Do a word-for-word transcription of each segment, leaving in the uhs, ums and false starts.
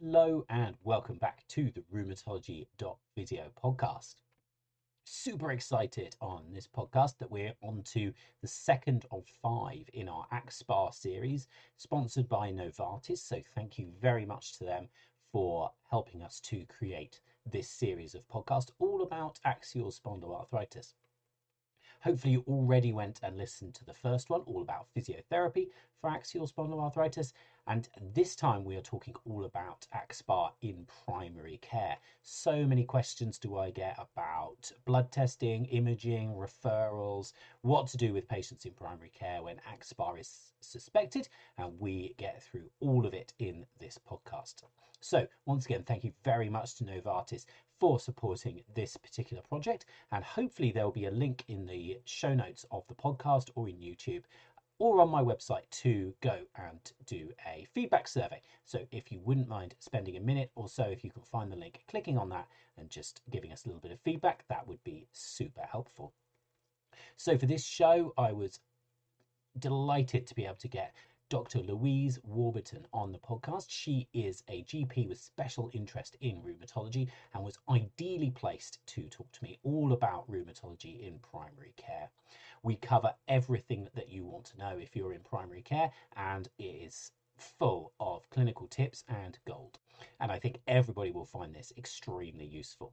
Hello and welcome back to the Rheumatology.Physio podcast. Super excited on this podcast that we're on to the second of five in our A X P A series, sponsored by Novartis. So thank you very much to them for helping us to create this series of podcasts all about axial spondyloarthritis. Hopefully you already went and listened to the first one, all about physiotherapy for axial spondyloarthritis. And this time we are talking all about A X P A in primary care. So many questions do I get about blood testing, imaging, referrals, what to do with patients in primary care when A X P A is suspected, and we get through all of it in this podcast. So once again, thank you very much to Novartis for supporting this particular project, and hopefully there will be a link in the show notes of the podcast or in YouTube or on my website to go and do a feedback survey. So if you wouldn't mind spending a minute or so, if you can find the link, clicking on that and just giving us a little bit of feedback, that would be super helpful. So for this show, I was delighted to be able to get Doctor Louise Warburton on the podcast. She is a G P with special interest in rheumatology and was ideally placed to talk to me all about rheumatology in primary care. We cover everything that you want to know if you're in primary care, and it is full of clinical tips and gold. And I think everybody will find this extremely useful.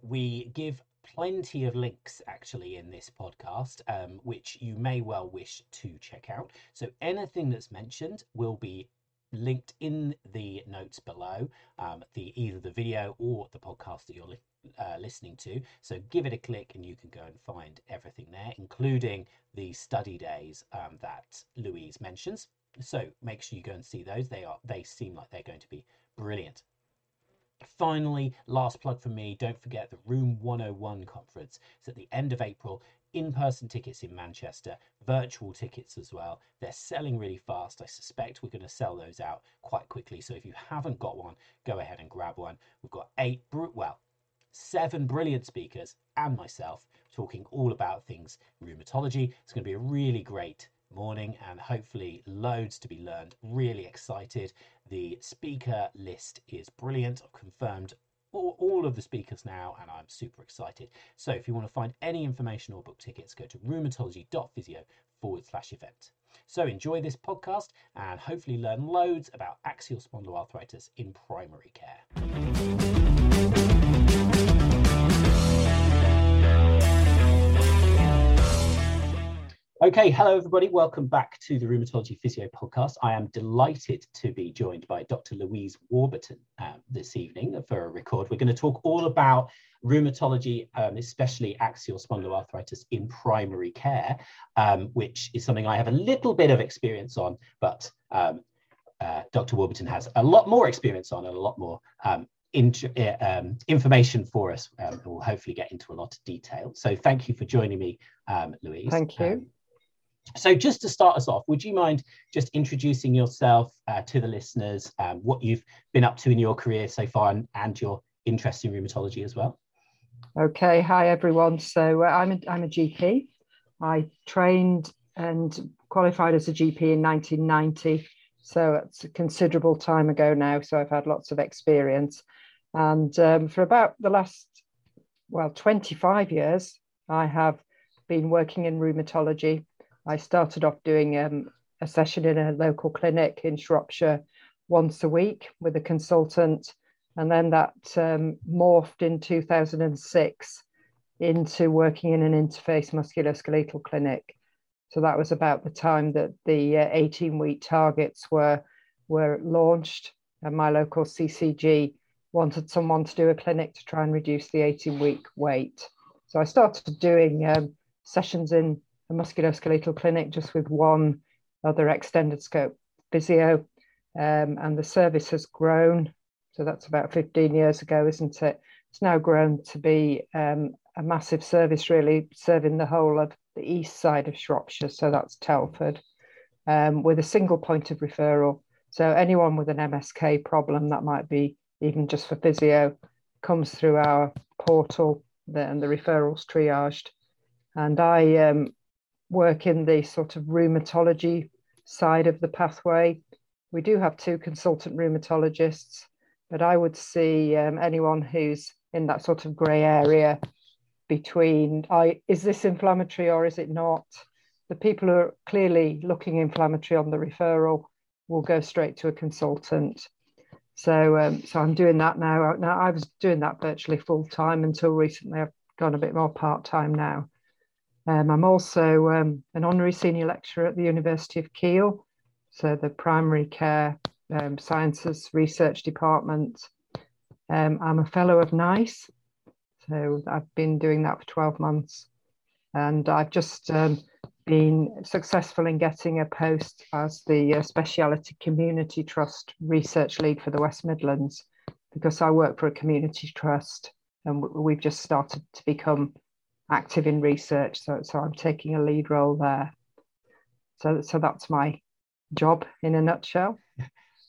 We give plenty of links actually in this podcast, um, which you may well wish to check out. So anything that's mentioned will be linked in the notes below, um, the either the video or the podcast that you're li- uh, listening to. So give it a click and you can go and find everything there, including the study days um, that Louise mentions. So make sure you go and see those. They are they seem like they're going to be brilliant. Finally, last plug from me, don't forget the Room one oh one conference. It's at the end of April, in-person tickets in Manchester, virtual tickets as well. They're selling really fast. I suspect we're going to sell those out quite quickly. So if you haven't got one, go ahead and grab one. We've got eight, well, seven brilliant speakers and myself talking all about things rheumatology. It's going to be a really great morning and hopefully loads to be learned. Really excited. The speaker list is brilliant. I've confirmed all, all of the speakers now and I'm super excited. So if you want to find any information or book tickets, go to rheumatology.physio forward slash event. So enjoy this podcast and hopefully learn loads about axial spondyloarthritis in primary care. Okay, hello everybody. Welcome back to the Rheumatology Physio podcast. I am delighted to be joined by Doctor Louise Warburton um, this evening for a record. We're going to talk all about rheumatology, um, especially axial spondyloarthritis in primary care, um, which is something I have a little bit of experience on, but um, uh, Doctor Warburton has a lot more experience on and a lot more um, int- uh, um, information for us. Um, we'll hopefully get into a lot of detail. So thank you for joining me, um, Louise. Thank you. Um, So just to start us off, would you mind just introducing yourself uh, to the listeners, um, what you've been up to in your career so far and, and your interest in rheumatology as well? Okay, hi everyone. So uh, I'm, a, I'm a G P. I trained and qualified as a G P in nineteen ninety. So it's a considerable time ago now. So I've had lots of experience. And um, for about the last, well, twenty-five years, I have been working in rheumatology. I started off doing um, a session in a local clinic in Shropshire once a week with a consultant, and then that um, morphed in two thousand six into working in an interface musculoskeletal clinic. So that was about the time that the eighteen-week uh, targets were, were launched, and my local C C G wanted someone to do a clinic to try and reduce the eighteen-week wait. So I started doing um, sessions in a musculoskeletal clinic just with one other extended scope physio, um, and the service has grown. So that's about fifteen years ago, isn't it? It's now grown to be um, a massive service, really serving the whole of the east side of Shropshire. So that's Telford, um, with a single point of referral. So anyone with an M S K problem, that might be even just for physio, comes through our portal, and the referral's triaged. And I um, work in the sort of rheumatology side of the pathway. We do have two consultant rheumatologists But I would see um, anyone who's in that sort of grey area between, I, is this inflammatory or is it not? The people who are clearly looking inflammatory on the referral will go straight to a consultant. So, um, so I'm doing that now. Now, I was doing that virtually full time until recently. I've gone a bit more part time now. Um, I'm also um, an honorary senior lecturer at the University of Keele, so the primary care um, sciences research department. Um, I'm a fellow of NICE, so I've been doing that for twelve months, and I've just um, been successful in getting a post as the uh, Speciality Community Trust Research Lead for the West Midlands, because I work for a community trust and w- we've just started to become active in research, so, so I'm taking a lead role there. So, so that's my job in a nutshell.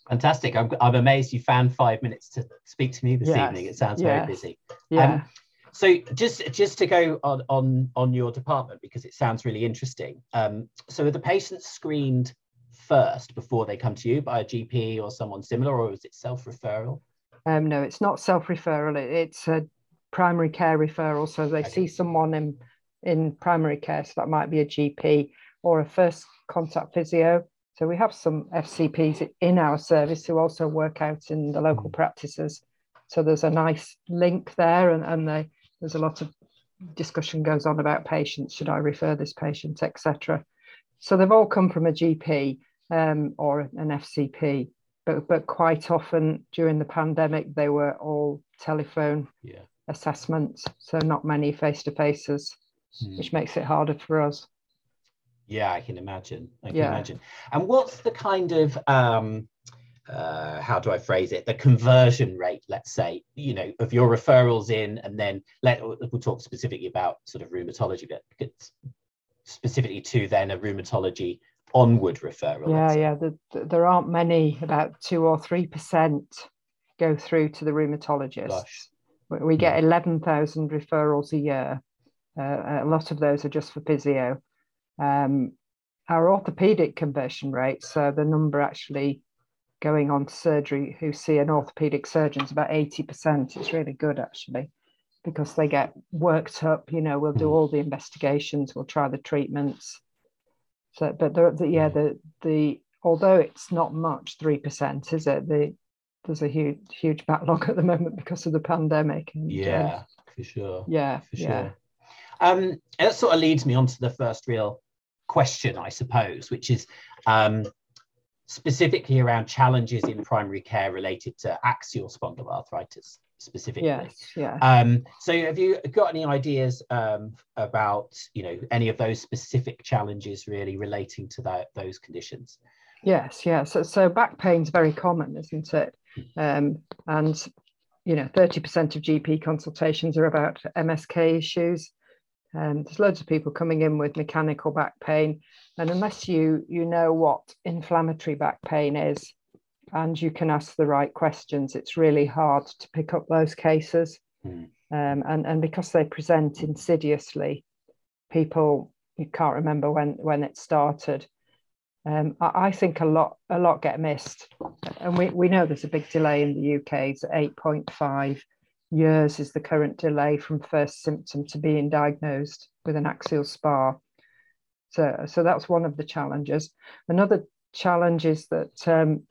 Fantastic. I'm, I'm amazed you found five minutes to speak to me this yes. evening. It sounds yes. very busy. Yeah. Um, so just just to go on, on, on your department, because it sounds really interesting. Um, so are the patients screened first before they come to you by a G P or someone similar, or is it self-referral? Um, no, it's not self-referral. It, it's a primary care referral. So they okay. see someone in, in primary care. So that might be a G P or a first contact physio. So we have some F C Ps in our service who also work out in the local practices. So there's a nice link there, and, and they, there's a lot of discussion goes on about patients. Should I refer this patient, et cetera. So they've all come from a G P um, or an F C P, but, but quite often during the pandemic, they were all telephone yeah. assessments. So not many face-to-faces, mm. which makes it harder for us. Yeah, I can imagine. I can yeah. imagine. And what's the kind of, um, uh, how do I phrase it? The conversion rate, let's say, you know, of your referrals in, and then let we'll talk specifically about sort of rheumatology, but specifically to then a rheumatology onward referral. Yeah, yeah. The, the, there aren't many. About two or three percent go through to the rheumatologist. Gosh. We, we get eleven thousand referrals a year. Uh, a lot of those are just for physio. Um, our orthopedic conversion rate, so the number actually going on to surgery who see an orthopedic surgeon, is about eighty percent. It's really good, actually, because they get worked up. You know, we'll do all the investigations, we'll try the treatments. So, but the, the, yeah, the the although it's not much, three percent, is it? The, there's a huge huge backlog at the moment because of the pandemic. And, yeah, uh, for sure. Yeah, for sure. Yeah. Um, that sort of leads me on to the first real question, I suppose, which is um, specifically around challenges in primary care related to axial spondyloarthritis specifically. Yes, yeah. Um, so have you got any ideas um, about, you know, any of those specific challenges really relating to that, those conditions? Yes, yeah. So, so back pain's very common, isn't it? Um, and, you know, thirty percent of G P consultations are about M S K issues. Um, there's loads of people coming in with mechanical back pain, and unless you you know what inflammatory back pain is and you can ask the right questions, it's really hard to pick up those cases. Mm. um, and, and because they present insidiously, people, you can't remember when, when it started. Um, I, I think a lot a lot get missed, and we, we know there's a big delay in the U K. It's eight point five years is the current delay from first symptom to being diagnosed with an axial S P A. So, so that's one of the challenges. Another challenge is that um,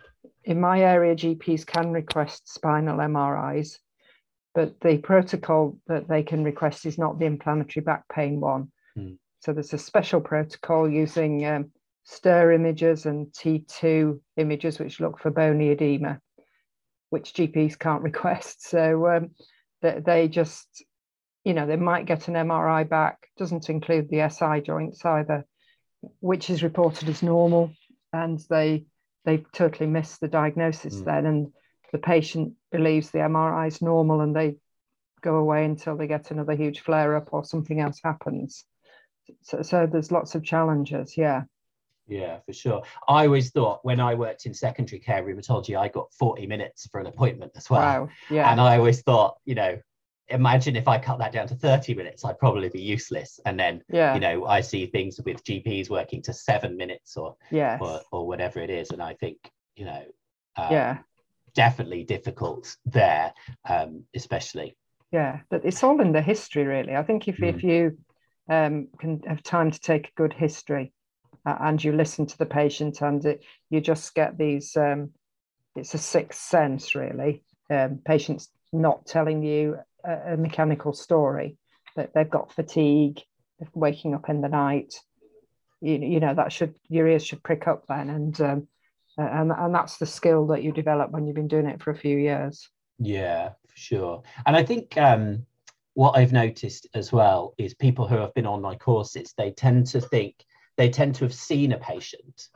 in my area, G Ps can request spinal M R Is, but the protocol that they can request is not the inflammatory back pain one. Mm. So there's a special protocol using um, STIR images and T two images, which look for bony edema, which G Ps can't request. So um, they, they just, you know, they might get an M R I back, doesn't include the S I joints either, which is reported as normal, and they they totally miss the diagnosis mm. then, and the patient believes the M R I is normal, and they go away until they get another huge flare-up or something else happens. So, so there's lots of challenges, yeah. Yeah, for sure. I always thought when I worked in secondary care rheumatology, I got forty minutes for an appointment as well. Wow, yeah. And I always thought, you know, imagine if I cut that down to thirty minutes, I'd probably be useless. And then, yeah. you know, I see things with G Ps working to seven minutes or, yes. or, or whatever it is. And I think, you know, um, yeah. definitely difficult there, um, especially. Yeah, but it's all in the history, really. I think if, mm. if you um, can have time to take a good history uh, and you listen to the patient, and it, you just get these, um, it's a sixth sense, really. Um, patients not telling you a, a mechanical story, that they've got fatigue, they're waking up in the night. You, you know, that should, your ears should prick up then. And, um, and, and that's the skill that you develop when you've been doing it for a few years. Yeah, for sure. And I think um, what I've noticed as well is people who have been on my courses, they tend to think, they tend to have seen a patient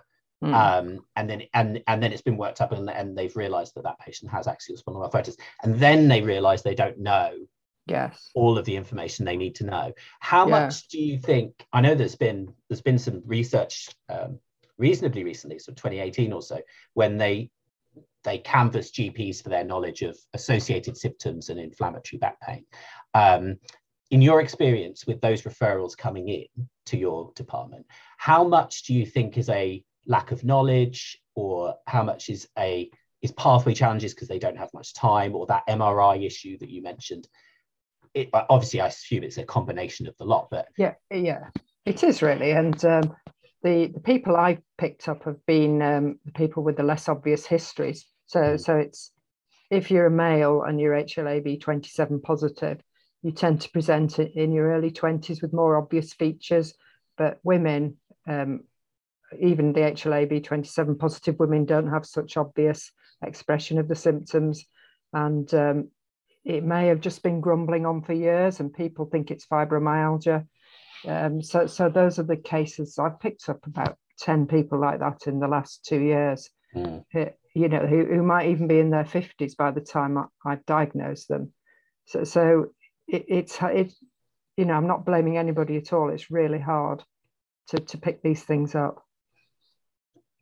mm. um, and then and and then it's been worked up and, and they've realised that that patient has axial spondyloarthritis. And then they realise they don't know yes. all of the information they need to know. How yeah. much do you think, I know there's been, there's been some research um, reasonably recently, so twenty eighteen or so, when they They canvass G Ps for their knowledge of associated symptoms and inflammatory back pain. Um, in your experience with those referrals coming in to your department, how much do you think is a lack of knowledge, or how much is a is pathway challenges because they don't have much time, or that M R I issue that you mentioned? It, obviously, I assume it's a combination of the lot, but yeah, yeah, it is really, and. Um... The, the people I've picked up have been um, the people with the less obvious histories. So mm. so it's, if you're a male and you're H L A B twenty-seven positive, you tend to present it in your early twenties with more obvious features. But women, um, even the H L A B twenty-seven positive women, don't have such obvious expression of the symptoms. And um, it may have just been grumbling on for years, and people think it's fibromyalgia. Um, so, so those are the cases. I've picked up about ten people like that in the last two years, mm. who, you know, who, who might even be in their fifties by the time I, I've diagnosed them. So, so it, it's, it, you know, I'm not blaming anybody at all. It's really hard to, to pick these things up.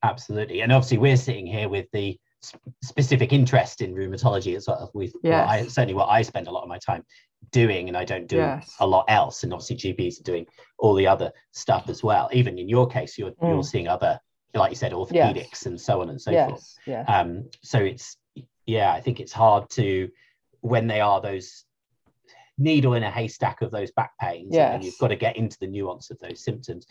Absolutely. And obviously we're sitting here with the specific interest in rheumatology as well, with yes. what I, certainly what I spend a lot of my time doing, and I don't do yes. a lot else, and obviously G Ps are doing all the other stuff as well. Even in your case, you're mm. you're seeing other, like you said, orthopedics yes. and so on and so yes. forth. Yes. Um, so it's yeah, I think it's hard to, when they are those needle in a haystack of those back pains, yes. and you've got to get into the nuance of those symptoms.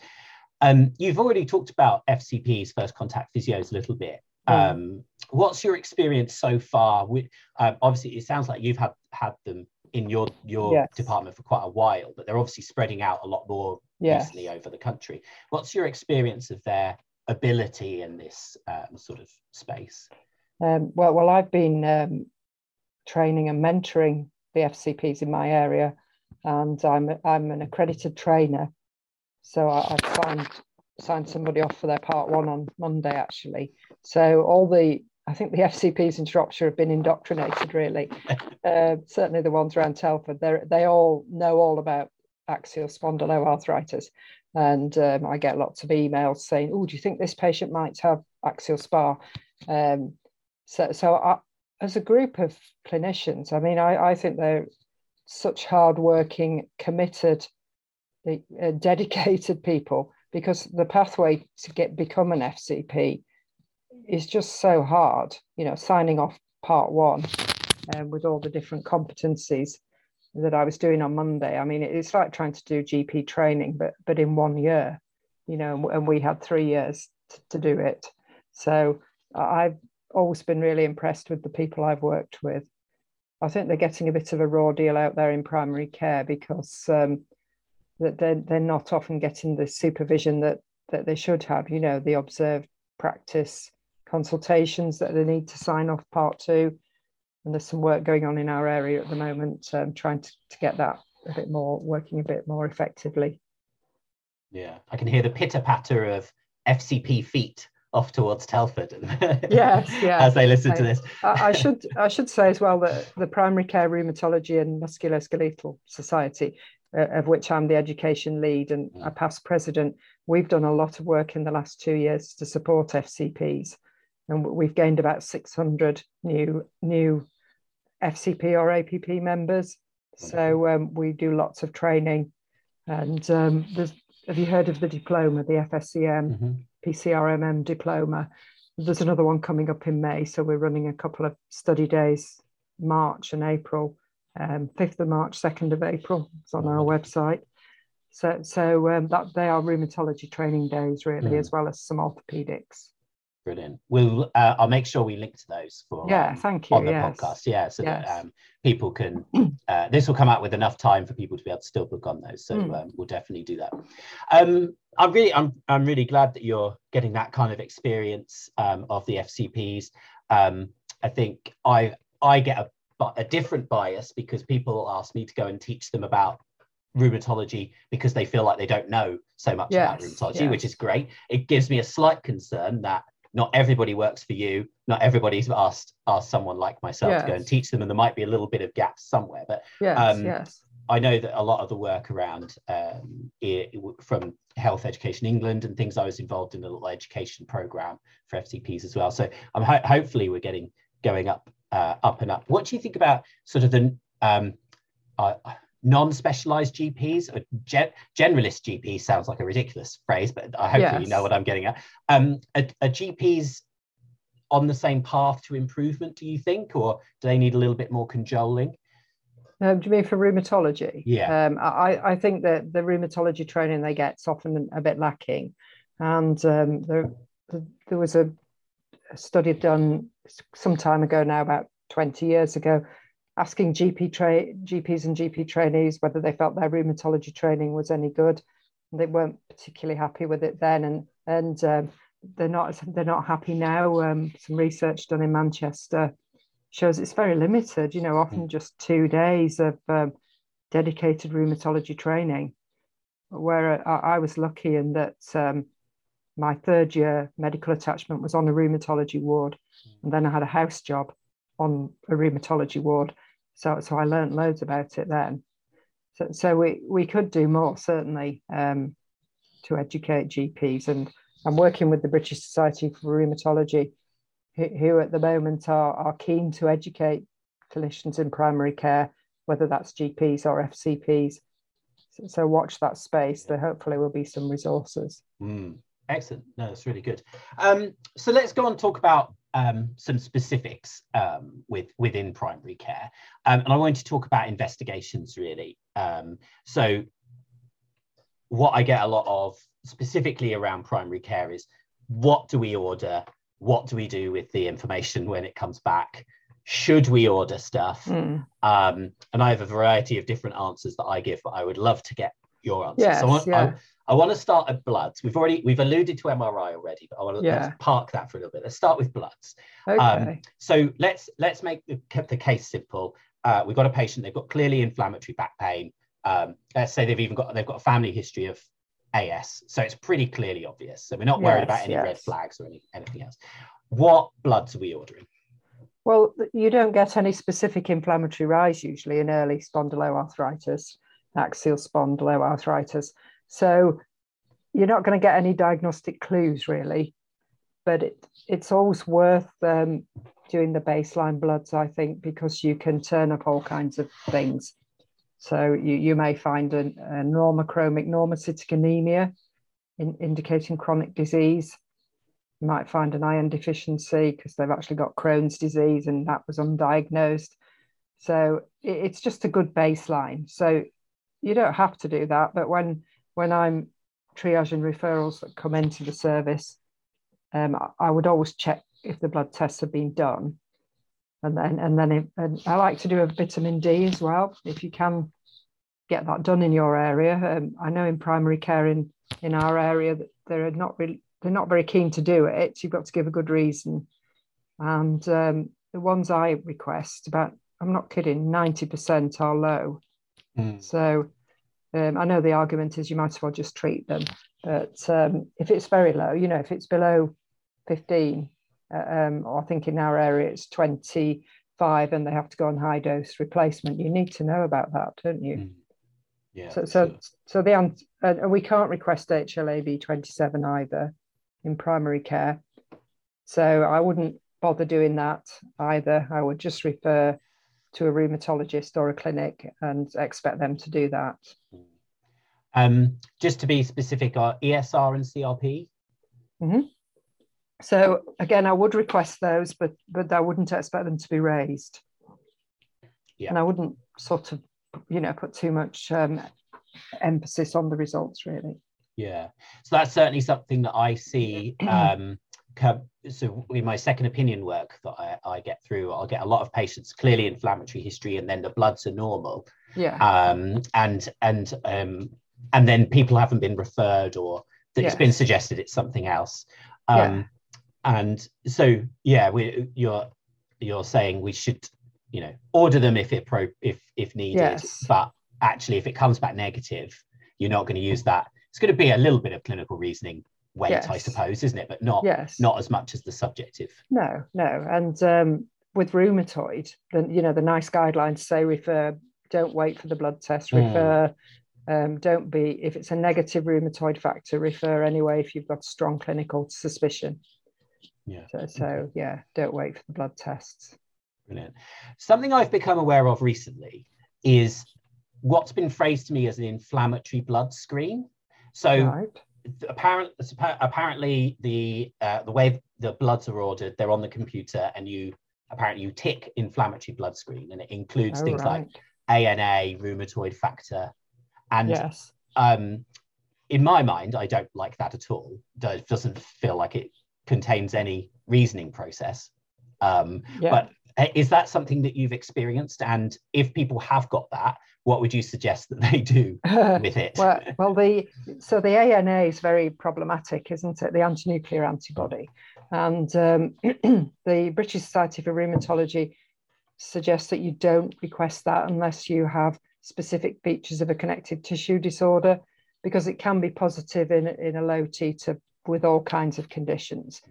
Um, you've already talked about F C Ps, first contact physios, a little bit. Um, what's your experience so far? We, um, obviously, it sounds like you've had, had them in your, your yes. department for quite a while, but they're obviously spreading out a lot more yes. recently over the country. What's your experience of their ability in this um, sort of space? Um, well, well, I've been um, training and mentoring the F C Ps in my area, and I'm I'm an accredited trainer. So I, I've signed signed somebody off for their part one on Monday, actually. So all the, I think the F C Ps in Shropshire have been indoctrinated, really. Uh, certainly the ones around Telford, they they all know all about axial spondyloarthritis. And um, I get lots of emails saying, oh, do you think this patient might have axial spar? Um, so so I, as a group of clinicians, I mean, I, I think they're such hardworking, committed, uh, dedicated people, because the pathway to get become an F C P is just so hard, you know, signing off part one um, with all the different competencies that I was doing on Monday. I mean, it's like trying to do G P training, but but in one year, you know, and we had three years t- to do it. So I've always been really impressed with the people I've worked with. I think they're getting a bit of a raw deal out there in primary care, because um, that they're, they're not often getting the supervision that, that they should have, you know, the observed practice consultations that they need to sign off part two, and there's some work going on in our area at the moment um, trying to, to get that a bit more working a bit more effectively. Yeah, I can hear the pitter patter of F C P feet off towards Telford. Yes, yeah. As they listen I, to this, I, I should I should say as well that the Primary Care Rheumatology and Musculoskeletal Society, uh, of which I'm the education lead and mm. a past president, we've done a lot of work in the last two years to support F C Ps. And we've gained about six hundred new new F C P or A P P members. So um, we do lots of training. And um, have you heard of the diploma, the F S C M, mm-hmm. P C R M M diploma? There's another one coming up in May, so we're running a couple of study days, March and April, um, fifth of March, second of April. It's on our website. So, so um, that they are rheumatology training days, really, mm. as well as some orthopedics. Brilliant. We'll, uh, I'll make sure we link to those for yeah, um, thank you. on the yes. podcast. Yeah, so yes. that um, people can, uh, this will come out with enough time for people to be able to still book on those. So mm. um, we'll definitely do that. Um, I'm really, I'm, I'm really glad that you're getting that kind of experience um, of the F C Ps. Um, I think I, I get a, a different bias because people ask me to go and teach them about rheumatology because they feel like they don't know so much yes. about rheumatology, yes. which is great. It gives me a slight concern that not everybody works for you. Not everybody's asked asked someone like myself yes. to go and teach them, and there might be a little bit of gaps somewhere. But yes, um, yes. I know that a lot of the work around um, it, from Health Education England and things, I was involved in a little education program for F C Ps as well. So I'm um, ho- hopefully we're getting going up, uh, up and up. What do you think about sort of the um, uh, non-specialised G Ps or gen- generalist G P? Sounds like a ridiculous phrase, but I hopefully yes. you know what I'm getting at. Um, are, are G Ps on the same path to improvement, do you think, or do they need a little bit more cajoling? Um, do you mean for rheumatology? Yeah. Um, I, I think that the rheumatology training they get is often a bit lacking, and um, there, there was a, a study done some time ago now, about twenty years ago, asking G P tra- G Ps and G P trainees whether they felt their rheumatology training was any good. They weren't particularly happy with it then, and and um, they're not they're not happy now. Um, some research done in Manchester shows it's very limited. You know, often just two days of um, dedicated rheumatology training. Where I, I was lucky in that um, my third year medical attachment was on a rheumatology ward, and then I had a house job on a rheumatology ward, so so I learned loads about it then. So so we we could do more, certainly, um, to educate G Ps, and I'm working with the British Society for Rheumatology, who, who at the moment are are keen to educate clinicians in primary care, whether that's G Ps or F C Ps. So, so watch that space. There hopefully will be some resources. Mm, excellent. No, that's really good. Um, so let's go on and talk about Um, some specifics um, with, within primary care. Um, and I want to talk about investigations, really. Um, so what I get a lot of specifically around primary care is, what do we order? What do we do with the information when it comes back? Should we order stuff? Mm. Um, and I have a variety of different answers that I give, but I would love to get your answers. Yes, so I, yeah. I, I want to start at bloods. We've already we've alluded to M R I already, but I want to yeah. let's park that for a little bit. Let's start with bloods. Okay. Um, so let's let's make the, the case simple. Uh, we've got a patient. They've got clearly inflammatory back pain. Um, let's say they've even got they've got a family history of A S, so it's pretty clearly obvious. So we're not yes, worried about any yes. red flags or any anything else. What bloods are we ordering? Well, you don't get any specific inflammatory rise usually in early spondyloarthritis. Axial spondyloarthritis. So you're not going to get any diagnostic clues, really, but it, it's always worth um, doing the baseline bloods, I think, because you can turn up all kinds of things. So you, you may find an, a normochromic normocytic anemia in, indicating chronic disease. You might find an iron deficiency because they've actually got Crohn's disease and that was undiagnosed. So it, it's just a good baseline. So you don't have to do that, but when when I'm triaging referrals that come into the service, um, I, I would always check if the blood tests have been done, and then and then if, and I like to do a vitamin D as well if you can get that done in your area. Um, I know in primary care in in our area that they're not really they're not very keen to do it. You've got to give a good reason, and um, the ones I request, about I'm not kidding, ninety percent are low. So um, I know the argument is you might as well just treat them, but um, if it's very low, you know, if it's below fifteen, uh, um, or I think in our area it's twenty-five and they have to go on high dose replacement, you need to know about that, don't you? Mm. Yeah. So so, sure. so the and uh, we can't request H L A B twenty-seven either in primary care. So I wouldn't bother doing that either. I would just refer to a rheumatologist or a clinic and expect them to do that. Um, just to be specific, are E S R and C R P? Mm-hmm. So again, I would request those, but but I wouldn't expect them to be raised. Yeah. And I wouldn't sort of, you know, put too much um, emphasis on the results, really. Yeah, so that's certainly something that I see. Um, so in my second opinion work that I, I get through, I'll get a lot of patients clearly inflammatory history, and then the bloods are normal. Yeah. Um, and and um, and then people haven't been referred, or that yes. it's been suggested it's something else. Um, yeah. And so yeah, we you're you're saying we should, you know, order them if it pro if if needed, yes. but actually if it comes back negative, you're not going to use that. It's going to be a little bit of clinical reasoning weight, yes. I suppose, isn't it? But not yes. not as much as the subjective. No, no. And um, with rheumatoid, then you know the NICE guidelines say refer. Don't wait for the blood test. Refer. Mm. Um, don't be if it's a negative rheumatoid factor. Refer anyway if you've got strong clinical suspicion. Yeah. So, so yeah, don't wait for the blood tests. Brilliant. Something I've become aware of recently is what's been phrased to me as an inflammatory blood screen. So right. apparently, apparently the uh, the way the bloods are ordered, they're on the computer, and you apparently you tick inflammatory blood screen, and it includes oh, things right. like A N A, rheumatoid factor, and yes. um, in my mind, I don't like that at all. It doesn't feel like it contains any reasoning process. Um, yeah. But is that something that you've experienced? And if people have got that, what would you suggest that they do with it? well, well, the so the A N A is very problematic, isn't it? The anti-nuclear antibody. And um, the British Society for Rheumatology suggests that you don't request that unless you have specific features of a connective tissue disorder, because it can be positive in, in a low titer with all kinds of conditions.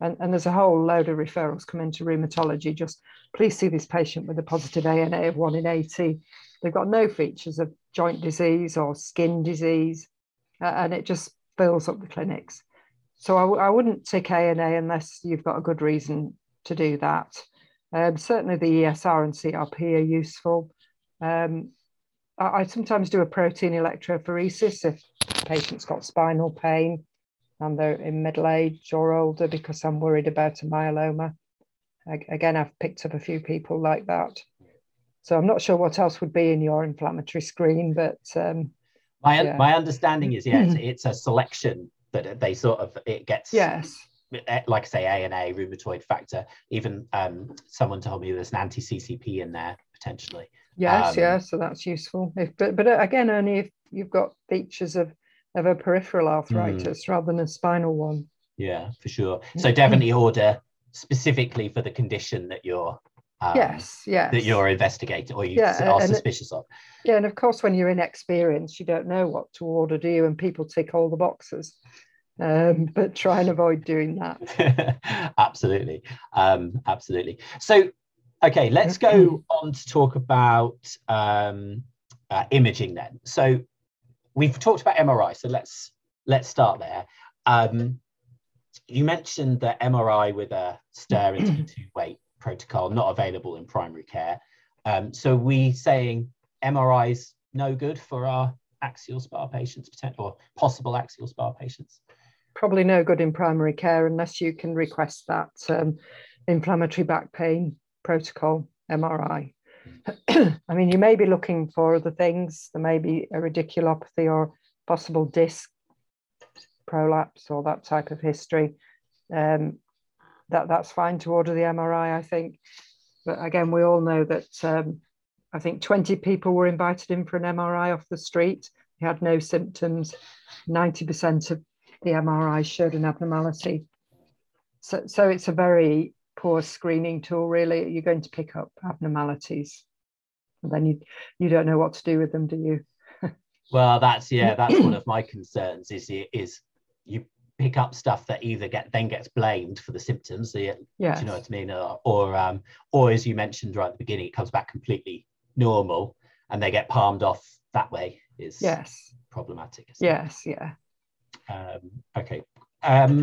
And, and there's a whole load of referrals come into rheumatology. Just please see this patient with a positive A N A of one in eighty. They've got no features of joint disease or skin disease, uh, and it just fills up the clinics. So I, w- I wouldn't tick A N A unless you've got a good reason to do that. Um, certainly the E S R and C R P are useful. Um, I, I sometimes do a protein electrophoresis if the patient's got spinal pain and they're in middle age or older, because I'm worried about a myeloma. I, again, I've picked up a few people like that. So I'm not sure what else would be in your inflammatory screen, but um, my yeah. my understanding is, yeah, it's, it's a selection that they sort of it gets. Yes. Like I say, A N A, rheumatoid factor. Even um, someone told me there's an anti-C C P in there potentially. Yes, um, yeah. So that's useful. If, but but again, only if you've got features of of a peripheral arthritis mm. rather than a spinal one. Yeah, for sure. So definitely order specifically for the condition that you're. Um, yes, yes. That you're investigating or you yeah, are suspicious it, of. Yeah, and of course, when you're inexperienced, you don't know what to order, do you? And people tick all the boxes, um, but try and avoid doing that. absolutely, um, absolutely. So, okay, let's go on to talk about um, uh, imaging then. So, we've talked about M R I, so let's let's start there. Um, you mentioned the M R I with a stir into weight protocol not available in primary care. Um, so are we saying M R I's no good for our axial spar patients, or possible axial spar patients? Probably no good in primary care unless you can request that um, inflammatory back pain protocol M R I. Mm. I mean, you may be looking for other things. There may be a radiculopathy or possible disc prolapse or that type of history. Um, That, that's fine to order the M R I, I think. But again, we all know that um, I think twenty people were invited in for an M R I off the street. They had no symptoms. ninety percent of the M R I showed an abnormality. So, so it's a very poor screening tool, really. You're going to pick up abnormalities. And then you, you don't know what to do with them, do you? Well, that's, yeah, that's one of my concerns is, is you... pick up stuff that either get then gets blamed for the symptoms, the, yes. do you know what I mean, or, or um or as you mentioned right at the beginning, it comes back completely normal and they get palmed off that way is yes problematic, isn't yes it? Yeah um okay um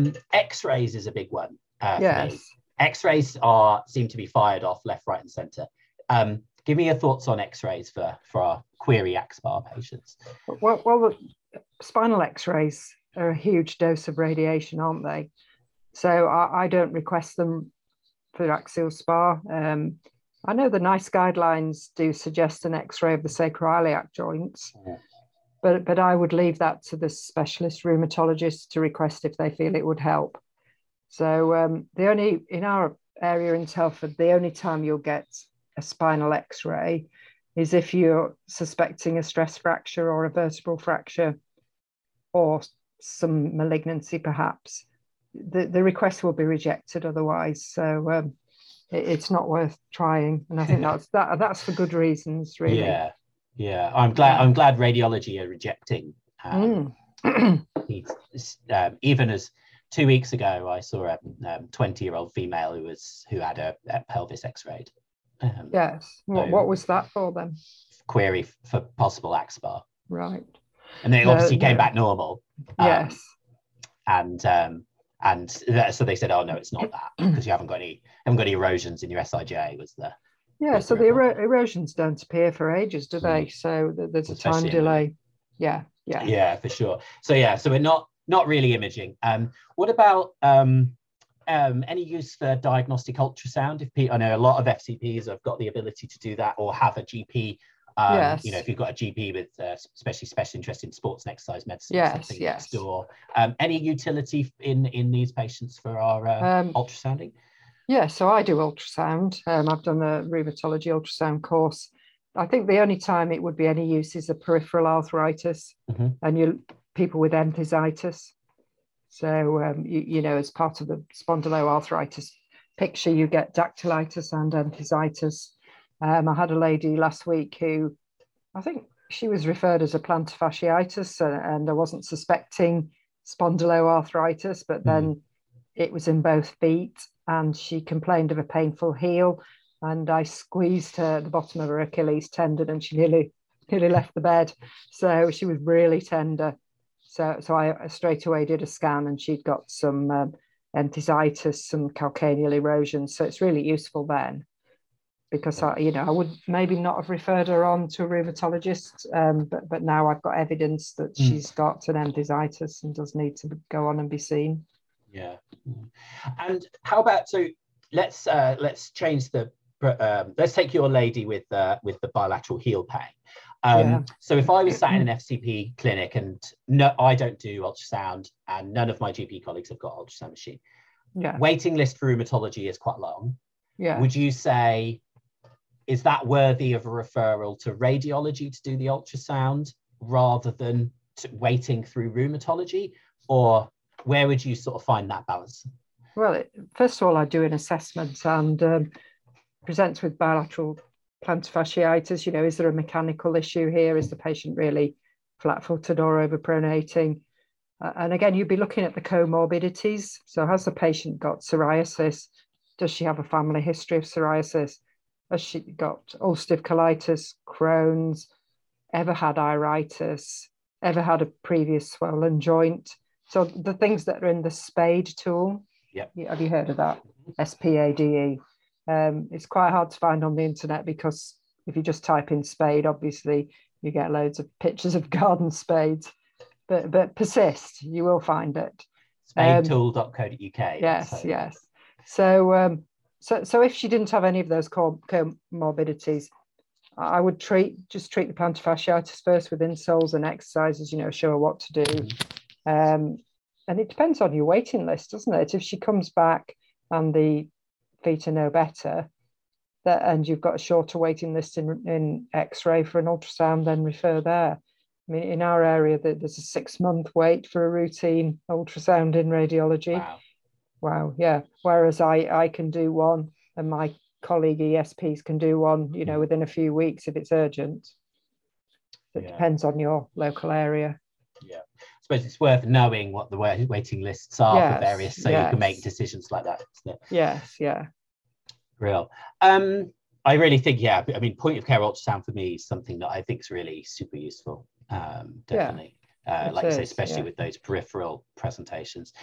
X-rays is a big one. Uh, yes X-rays are seem to be fired off left, right and center. Um give me your thoughts on X-rays for for our query axpar patients. Well, well spinal X-rays are a huge dose of radiation, aren't they? So I, I don't request them for axial spar. Um, I know the NICE guidelines do suggest an X-ray of the sacroiliac joints, yeah. but but I would leave that to the specialist rheumatologist to request if they feel it would help. So um, the only in our area in Telford, the only time you'll get a spinal X-ray is if you're suspecting a stress fracture or a vertebral fracture or some malignancy, perhaps. The, the request will be rejected otherwise. So um, it, it's not worth trying. And I think that's that, that's for good reasons, really. Yeah, yeah. I'm glad I'm glad radiology are rejecting. Um, mm. um, even as two weeks ago, I saw a twenty-year-old female who was who had a, a pelvis X-rayed. Um, yes. What, so what was that for then? Query for possible axpar. Right. And then it obviously uh, came yeah. back normal. Um, yes. And um, and th- so they said, oh no, it's not that because you haven't got any haven't got any erosions in your S I J. Was the yeah. Was so the, the ero- erosions don't appear for ages, do they? Mm. So th- there's a time delay. Yeah. Yeah. Yeah, for sure. So yeah, so we're not not really imaging. Um, what about um? Um, any use for diagnostic ultrasound? If P- I know a lot of F C Ps have got the ability to do that, or have a G P. Um, yes. You know, if you've got a G P with uh, especially special interest in sports and exercise medicine, yes, something yes. next door. Um, any utility in in these patients for our uh, um, ultrasounding? Yeah, so I do ultrasound. Um, I've done a rheumatology ultrasound course. I think the only time it would be any use is a peripheral arthritis, mm-hmm. and you people with enthesitis. So, um, you, you know, as part of the spondyloarthritis picture, you get dactylitis and enthesitis. Um, I had a lady last week who, I think she was referred as a plantar fasciitis, and, and I wasn't suspecting spondyloarthritis, but then mm. it was in both feet, and she complained of a painful heel, and I squeezed her, the bottom of her Achilles tendon, and she nearly, nearly left the bed. So she was really tender. So, so I straight away did a scan, and she'd got some um, enthesitis, some calcaneal erosion. So it's really useful then, because I, you know, I would maybe not have referred her on to a rheumatologist, um, but but now I've got evidence that mm. she's got an enthesitis and does need to go on and be seen. Yeah, and how about so? Let's uh, let's change the. Um, let's take your lady with uh, with the bilateral heel pain. Um, yeah. So if I was sat in an F C P clinic and no, I don't do ultrasound, and none of my G P colleagues have got an ultrasound machine, yeah. waiting list for rheumatology is quite long. Yeah. Would you say, is that worthy of a referral to radiology to do the ultrasound rather than to waiting through rheumatology? Or where would you sort of find that balance? Well, it, first of all, I do an assessment and um, presents with bilateral plantar fasciitis. You know, is there a mechanical issue here? Is the patient really flat-footed or overpronating? Uh, and again, you'd be looking at the comorbidities. So has the patient got psoriasis? Does she have a family history of psoriasis? Has she got ulcerative colitis, Crohn's, ever had iritis, ever had a previous swollen joint? So the things that are in the SPADE tool. Yep. Have you heard of that? S P A D E. Um, it's quite hard to find on the internet, because if you just type in spade, obviously you get loads of pictures of garden spades, but but persist, you will find it. spade tool dot co dot U K. Yes, so. yes. So, um, so so if she didn't have any of those comorbidities, I would treat just treat the plantar fasciitis first with insoles and exercises, you know, show her what to do. Mm-hmm. Um, and it depends on your waiting list, doesn't it? If she comes back and the feet are no better, that and you've got a shorter waiting list in, in X-ray for an ultrasound, then refer there. I mean, in our area, there's a six-month wait for a routine ultrasound in radiology. Wow, wow yeah. Whereas I, I can do one, and my colleague E S Ps can do one, you know, within a few weeks if it's urgent. It yeah. depends on your local area. Yeah, I suppose it's worth knowing what the waiting lists are yes, for various, so yes. you can make decisions like that. Isn't it? Yes, yeah. Real. Um, I really think, yeah, I mean, point of care ultrasound for me is something that I think is really super useful, um, definitely. Yeah, uh, like is, you say, especially yeah. with those peripheral presentations.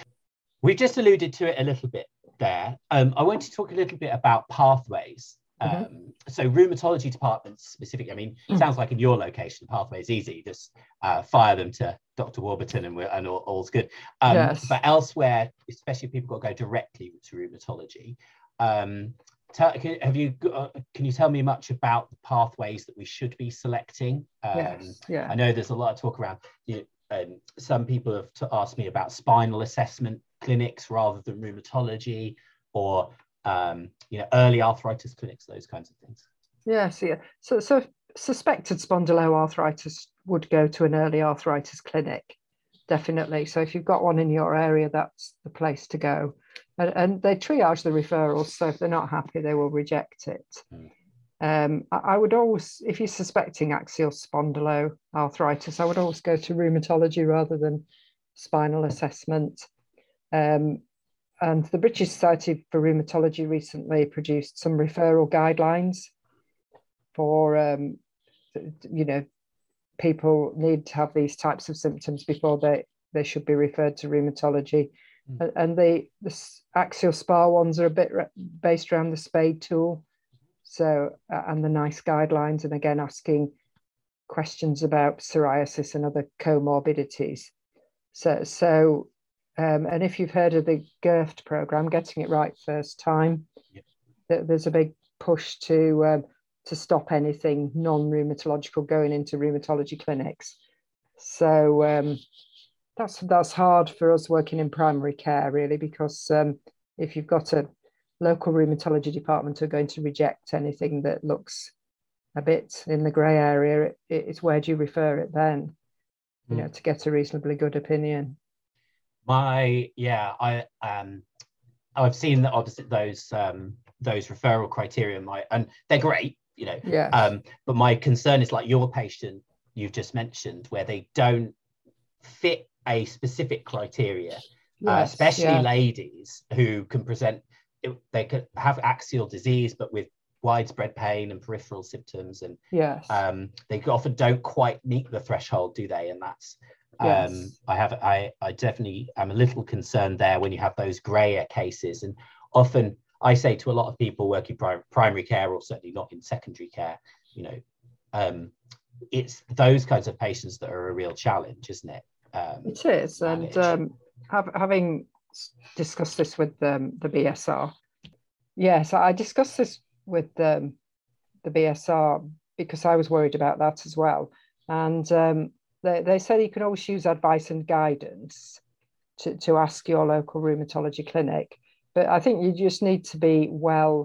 We've just alluded to it a little bit there. Um, I want to talk a little bit about pathways Mm-hmm. Um, so rheumatology departments specifically, I mean, it mm. sounds like in your location, the pathway is easy. Just uh, fire them to Doctor Warburton and, we're, and all, all's good. Um, yes. But elsewhere, especially if people got to go directly to rheumatology, um, tell, can, have you, uh, can you tell me much about the pathways that we should be selecting? Um, yes. yeah. I know there's a lot of talk around, you know, um, some people have to ask me about spinal assessment clinics rather than rheumatology, or Um, you know, early arthritis clinics, those kinds of things. Yes, yeah. So, so suspected spondyloarthritis would go to an early arthritis clinic, definitely. So if you've got one in your area, that's the place to go. And, and they triage the referrals, so if they're not happy, they will reject it. Mm. Um, I, I would always, if you're suspecting axial spondyloarthritis, I would always go to rheumatology rather than spinal assessment. Um, And the British Society for Rheumatology recently produced some referral guidelines for, um, you know, people need to have these types of symptoms before they, they should be referred to rheumatology. Mm. And the, the axial SPA ones are a bit re- based around the SPADE tool. So, uh, and the NICE guidelines, and again, asking questions about psoriasis and other comorbidities. So, so, Um, and if you've heard of the GIRFT program, getting it right first time, yes. th- there's a big push to um, to stop anything non-rheumatological going into rheumatology clinics. So um, that's that's hard for us working in primary care, really, because um, if you've got a local rheumatology department who are going to reject anything that looks a bit in the grey area, it, it's where do you refer it then, you mm. know, to get a reasonably good opinion. My yeah, I um, I've seen the opposite those um those referral criteria, my and they're great, you know. Yeah. Um, but my concern is like your patient you've just mentioned, where they don't fit a specific criteria, yes, uh, especially yeah. ladies who can present, they could have axial disease but with widespread pain and peripheral symptoms, and yes, um, they often don't quite meet the threshold, do they? And that's. Yes. Um, I have, I, I definitely am a little concerned there when you have those grayer cases. And often I say to a lot of people working prim- primary care, or certainly not in secondary care, you know, um, it's those kinds of patients that are a real challenge, isn't it? Um, it is. And um, have, having discussed this with um, the B S R, yes, I discussed this with um, the B S R because I was worried about that as well. And um, They, they said you can always use advice and guidance to, to ask your local rheumatology clinic. But I think you just need to be well,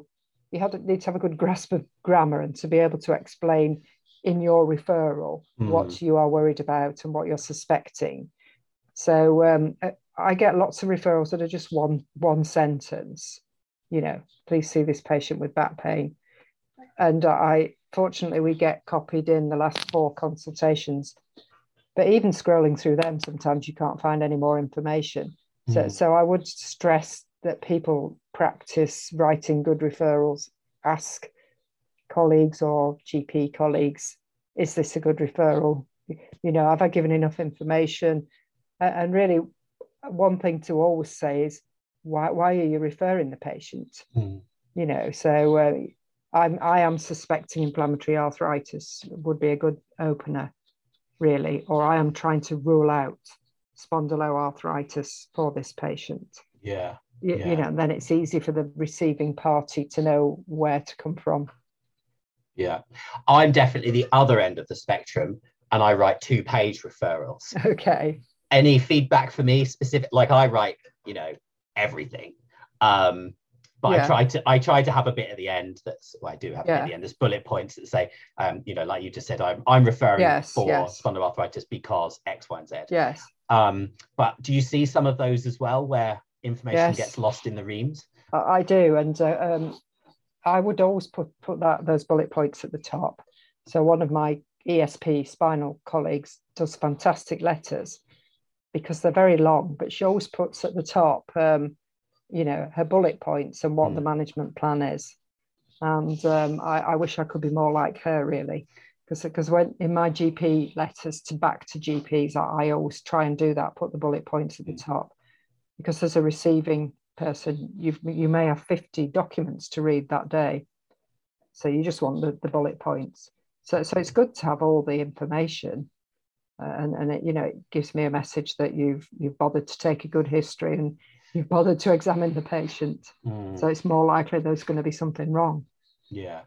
you have to, need to have a good grasp of grammar and to be able to explain in your referral mm. what you are worried about and what you're suspecting. So um, I get lots of referrals that are just one one sentence, you know, please see this patient with back pain. And I fortunately, we get copied in the last four consultations. But even scrolling through them, sometimes you can't find any more information. Mm. So, so I would stress that people practice writing good referrals, ask colleagues or G P colleagues, is this a good referral? You know, have I given enough information? And really, one thing to always say is, why, why are you referring the patient? Mm. You know, so uh, I'm, I am suspecting inflammatory arthritis would be a good opener. Really, or I am trying to rule out spondyloarthritis for this patient. Yeah, you, yeah. you know, and then it's easy for the receiving party to know where to come from. Yeah, I'm definitely the other end of the spectrum, and I write two-page referrals. Okay. Any feedback for me specific? Like I write, you know, everything, um, but yeah. I try to I try to have a bit at the end. That's well, I do have yeah. a bit at the end. There's bullet points that say, um, you know, like you just said, I'm I'm referring yes, for yes. spondyloarthritis because X, Y, and Z. Yes. Um, but do you see some of those as well, where information yes. gets lost in the reams? I, I do, and uh, um, I would always put put that those bullet points at the top. So one of my E S P spinal colleagues does fantastic letters because they're very long, but she always puts at the top. Um, you know, her bullet points and what mm. the management plan is. And um, I, I wish I could be more like her, really, because because when in my G P letters to back to G Ps, I, I always try and do that, put the bullet points at the top, because as a receiving person, you you may have fifty documents to read that day. So you just want the, the bullet points. So, so it's good to have all the information, uh, and, and it, you know, it gives me a message that you've you've bothered to take a good history and you've bothered to examine the patient. Mm. So it's more likely there's going to be something wrong. Yeah.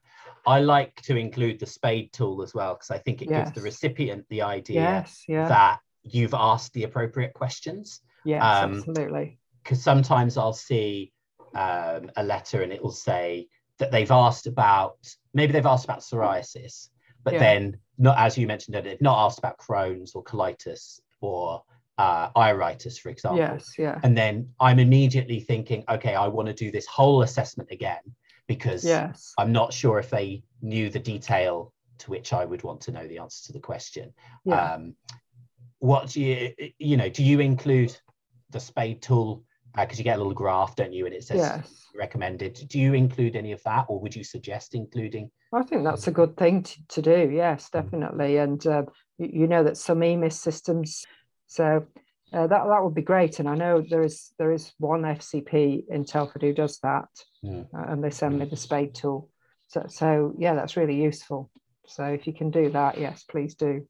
I like to include the SPADE tool as well, because I think it yes. gives the recipient the idea yes, yeah. that you've asked the appropriate questions. Yes, um, absolutely. Because sometimes I'll see um, a letter and it will say that they've asked about, maybe they've asked about psoriasis, but yeah. then, not as you mentioned, they've not asked about Crohn's or colitis or uh, iritis, for example. Yes, yeah. And then I'm immediately thinking, okay, I want to do this whole assessment again, because yes. I'm not sure if they knew the detail to which I would want to know the answer to the question. Yeah. Um, what do you, you know, do you include the SPADE tool? Because uh, you get a little graph, don't you? And it says yes. recommended. Do you include any of that, or would you suggest including? I think that's a good thing to, to do. Yes, definitely. And uh, you, you know that some E M I S systems, so uh, that, that would be great. And I know there is there is one F C P in Telford who does that. Yeah. Uh, and they send me the SPADE tool. So, so, yeah, that's really useful. So if you can do that, yes, please do.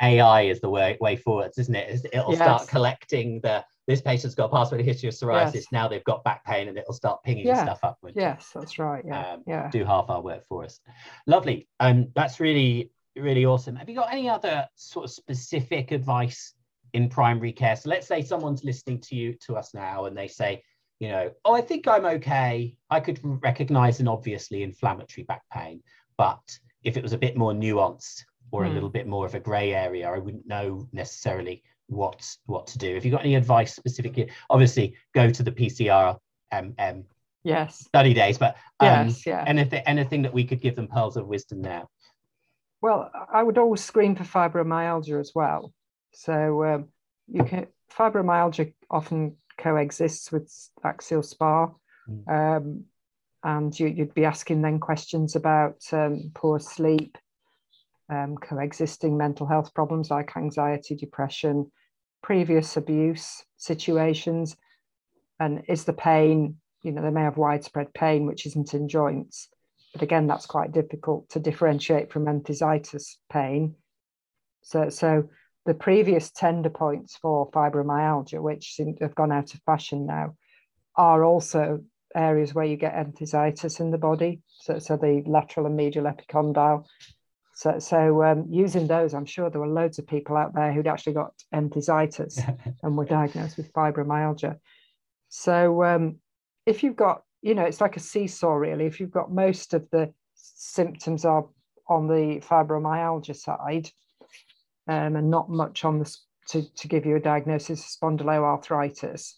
A I is the way, way forwards, isn't it? It'll yes. start collecting the, this patient's got a past medical history of psoriasis, yes. now they've got back pain, and it'll start pinging yeah. stuff upwards. Yes, that's right. Yeah. Um, yeah. Do half our work for us. Lovely. Um, that's really, really awesome. Have you got any other sort of specific advice in primary care? So let's say someone's listening to you, to us now, and they say, you know, oh, I think I'm okay. I could recognize an obviously inflammatory back pain, but if it was a bit more nuanced or mm. a little bit more of a gray area, I wouldn't know necessarily what, what to do. Have you got any advice specifically? Obviously, go to the P C R M M yes. study days, but um, yes, yeah. anything, anything that we could give them pearls of wisdom now? Well, I would always screen for fibromyalgia as well. So um, you can, fibromyalgia often coexists with axial spar, um, and you, you'd be asking then questions about um, poor sleep, um, coexisting mental health problems like anxiety, depression, previous abuse situations, and is the pain, you know, they may have widespread pain which isn't in joints, but again that's quite difficult to differentiate from enthesitis pain. So, so the previous tender points for fibromyalgia, which seem to have gone out of fashion now, are also areas where you get enthesitis in the body. So, so the lateral and medial epicondyle. So, so um, using those, I'm sure there were loads of people out there who'd actually got enthesitis and were diagnosed with fibromyalgia. So um, if you've got, you know, it's like a seesaw really. If you've got most of the symptoms are on the fibromyalgia side, Um, and not much on the to, to give you a diagnosis of spondyloarthritis,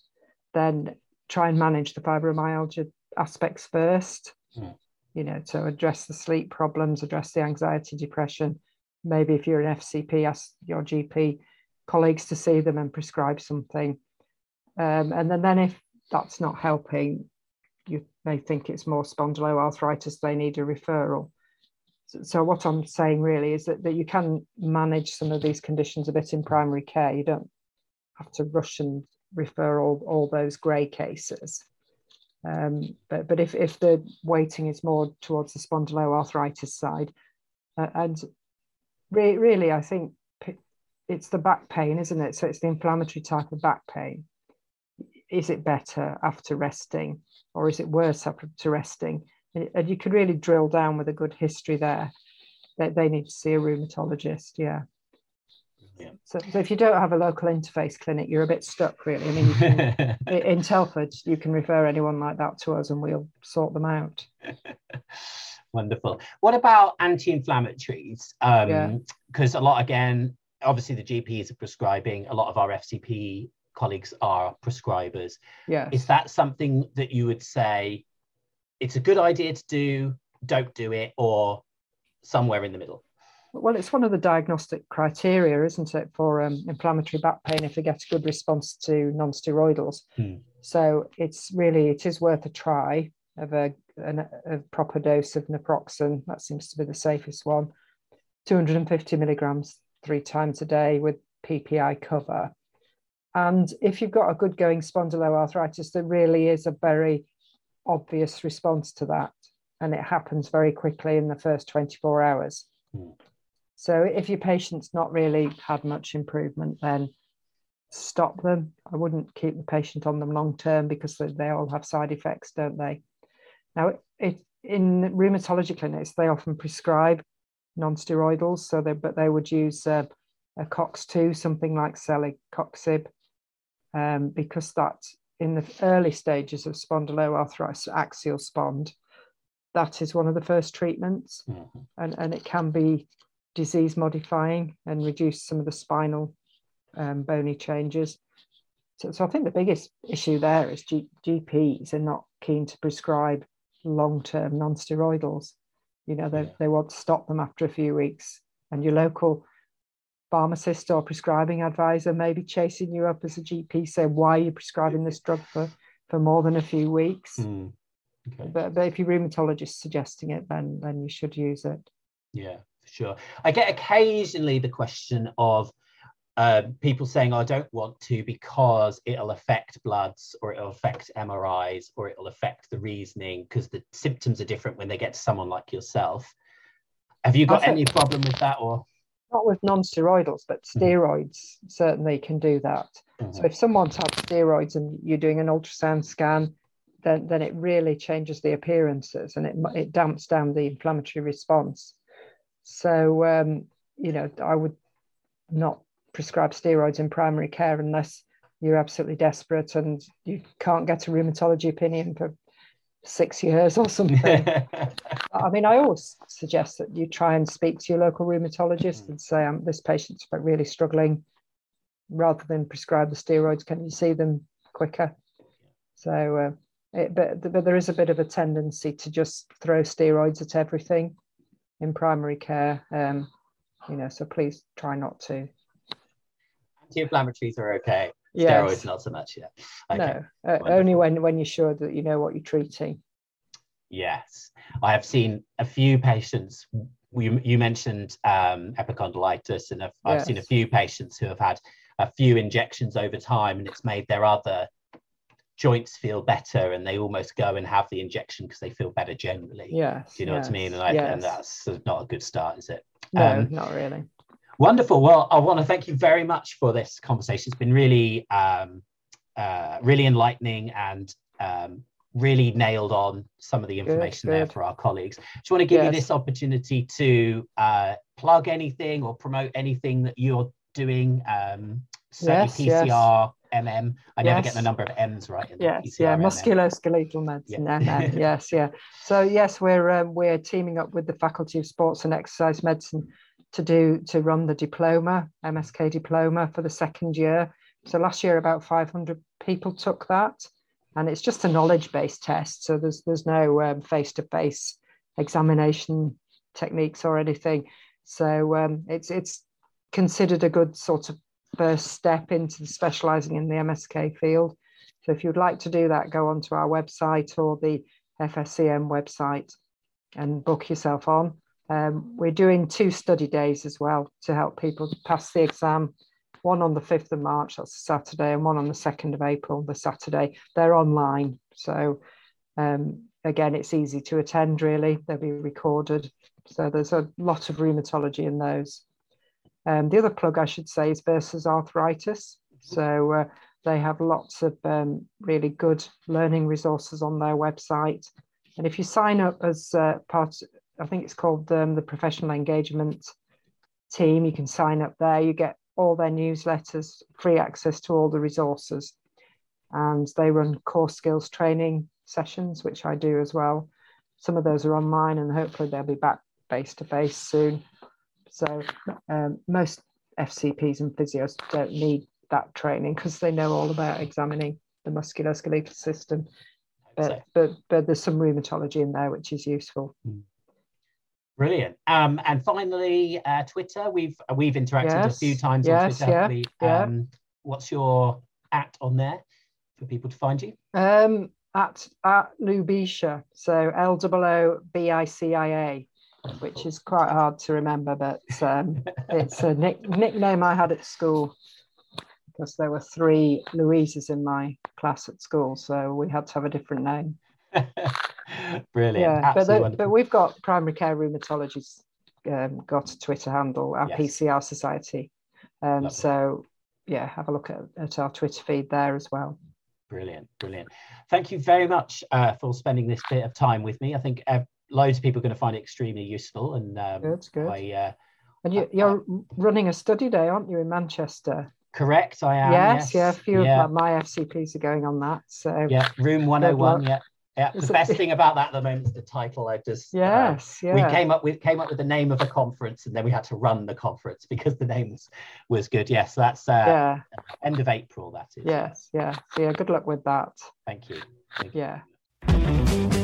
then try and manage the fibromyalgia aspects first. Mm. You know, to address the sleep problems, address the anxiety, depression. Maybe if you're an F C P, ask your G P colleagues to see them and prescribe something. Um, and then, then if that's not helping, you may think it's more spondyloarthritis, they need a referral. So what I'm saying really is that, that you can manage some of these conditions a bit in primary care. You don't have to rush and refer all, all those grey cases. Um, but but if, if the weighting is more towards the spondyloarthritis side, uh, and re- really I think it's the back pain, isn't it? So it's the inflammatory type of back pain. Is it better after resting, or is it worse after resting? And you could really drill down with a good history there. That they need to see a rheumatologist, yeah. yeah. So, so if you don't have a local interface clinic, you're a bit stuck, really. I mean, you can, in Telford, you can refer anyone like that to us, and we'll sort them out. Wonderful. What about anti-inflammatories? Because um, yeah. a lot, again, obviously the G Ps are prescribing. A lot of our F C P colleagues are prescribers. Yeah. Is that something that you would say? It's a good idea to do, don't do it, or somewhere in the middle? Well, it's one of the diagnostic criteria, isn't it, for um, inflammatory back pain, if they get a good response to non-steroidals. Hmm. So it's really, it is worth a try of a, an, a proper dose of naproxen. That seems to be the safest one. two hundred fifty milligrams three times a day with P P I cover. And if you've got a good going spondyloarthritis, there really is a very obvious response to that. and it happens very quickly in the first twenty-four hours. Mm. So if your patient's not really had much improvement, then stop them. I wouldn't keep the patient on them long term, because they all have side effects, don't they? Now, it, in rheumatology clinics, they often prescribe non-steroidals, so they, but they would use uh, a COX two, something like celecoxib, um, because that in the early stages of spondyloarthritis, axial spond, that is one of the first treatments, mm-hmm. and, and it can be disease modifying and reduce some of the spinal um, bony changes. So, so I think the biggest issue there is G- GPs are not keen to prescribe long-term non-steroidals. You know, they, yeah. they want to stop them after a few weeks, and your local pharmacist or prescribing advisor may be chasing you up as a G P, say, why are you prescribing this drug for, for more than a few weeks? Mm. Okay. But, but if your rheumatologist suggesting it, then, then you should use it. Yeah, for sure. I get occasionally the question of uh, people saying, I don't want to because it'll affect bloods, or it'll affect M R Is, or it'll affect the reasoning, because the symptoms are different when they get to someone like yourself. Have you got any problem with that? Or not with non-steroidals, but steroids mm-hmm. certainly can do that. Mm-hmm. So if someone's had steroids and you're doing an ultrasound scan, then, then it really changes the appearances, and it, it damps down the inflammatory response. So, um, you know, I would not prescribe steroids in primary care unless you're absolutely desperate and you can't get a rheumatology opinion for six years or something. I mean, I always suggest that you try and speak to your local rheumatologist and say, um, this patient's really struggling, rather than prescribe the steroids. Can you see them quicker? So, uh, It, but, but there is a bit of a tendency to just throw steroids at everything in primary care, um, you know, so please try not to. Anti-inflammatories are okay, yes. Steroids not so much, yeah. Okay. No, uh, only when, when you're sure that you know what you're treating. Yes, I have seen a few patients, you, you mentioned um, epicondylitis, and I've, I've yes. seen a few patients who have had a few injections over time, and it's made their other joints feel better, and they almost go and have the injection because they feel better generally. Yeah, do you know yes, what I mean? And, I, yes. and that's not a good start, is it? No, um, not really. Wonderful. Well, I want to thank you very much for this conversation. It's been really, um, uh, really enlightening, and um, really nailed on some of the information good, good. there for our colleagues. I just want to give yes. you this opportunity to uh, plug anything or promote anything that you're doing. Um, certainly yes, P C R. Yes. M M. I never yes. get the number of M's right. In yes, the P C R, yeah, M M. Musculoskeletal medicine. Yeah. M M. Yes, yeah. So yes, we're um, we're teaming up with the Faculty of Sports and Exercise Medicine to do to run the diploma, M S K diploma, for the second year. So last year, about five hundred people took that, and it's just a knowledge-based test. So there's there's no um, face-to-face examination techniques or anything. So um, it's it's considered a good sort of first step into specialising in the M S K field. So if you'd like to do that, go onto our website or the F S C M website and book yourself on. Um, we're doing two study days as well to help people pass the exam, one on the fifth of March, that's a Saturday, and one on the second of April, the Saturday. They're online. So um, again, it's easy to attend, really. They'll be recorded. So there's a lot of rheumatology in those. Um, the other plug I should say is Versus Arthritis. So uh, they have lots of um, really good learning resources on their website. And if you sign up as uh, part, I think it's called um, the Professional Engagement Team, you can sign up there. You get all their newsletters, free access to all the resources. And they run core skills training sessions, which I do as well. Some of those are online, and hopefully they'll be back face-to-face soon. So um, most F C Ps and physios don't need that training because they know all about examining the musculoskeletal system. But, but but there's some rheumatology in there which is useful. Brilliant. Um, and finally, uh, Twitter. We've we've interacted yes, a few times yes, on Twitter. Yeah, um, yeah. What's your at on there for people to find you? Um, at at Lubicia. So L O O B I C I A. Which is quite hard to remember, but um, it's a nick- nickname I had at school because there were three Louises in my class at school, so we had to have a different name. Brilliant. Yeah, but, the, but we've got primary care rheumatologists um, got a Twitter handle, our yes. P C R Society. Um, so, yeah, have a look at, at our Twitter feed there as well. Brilliant, brilliant. Thank you very much uh, for spending this bit of time with me. I think uh, loads of people are going to find it extremely useful. And um, good, good. I, uh, and you, you're I, running a study day, aren't you, in Manchester? Correct, I am. Yes, yes. yeah, a few yeah. of my, my F C Ps are going on that. So yeah, Room one oh one, yeah. Yeah, the best thing about that at the moment is the title. I just yes, uh, yeah. we came up with came up with the name of a conference, and then we had to run the conference because the name was, was good. Yes, that's uh, yeah. end of April. That is yes, yes. yeah. So yeah, good luck with that. Thank you. Thank you. Yeah.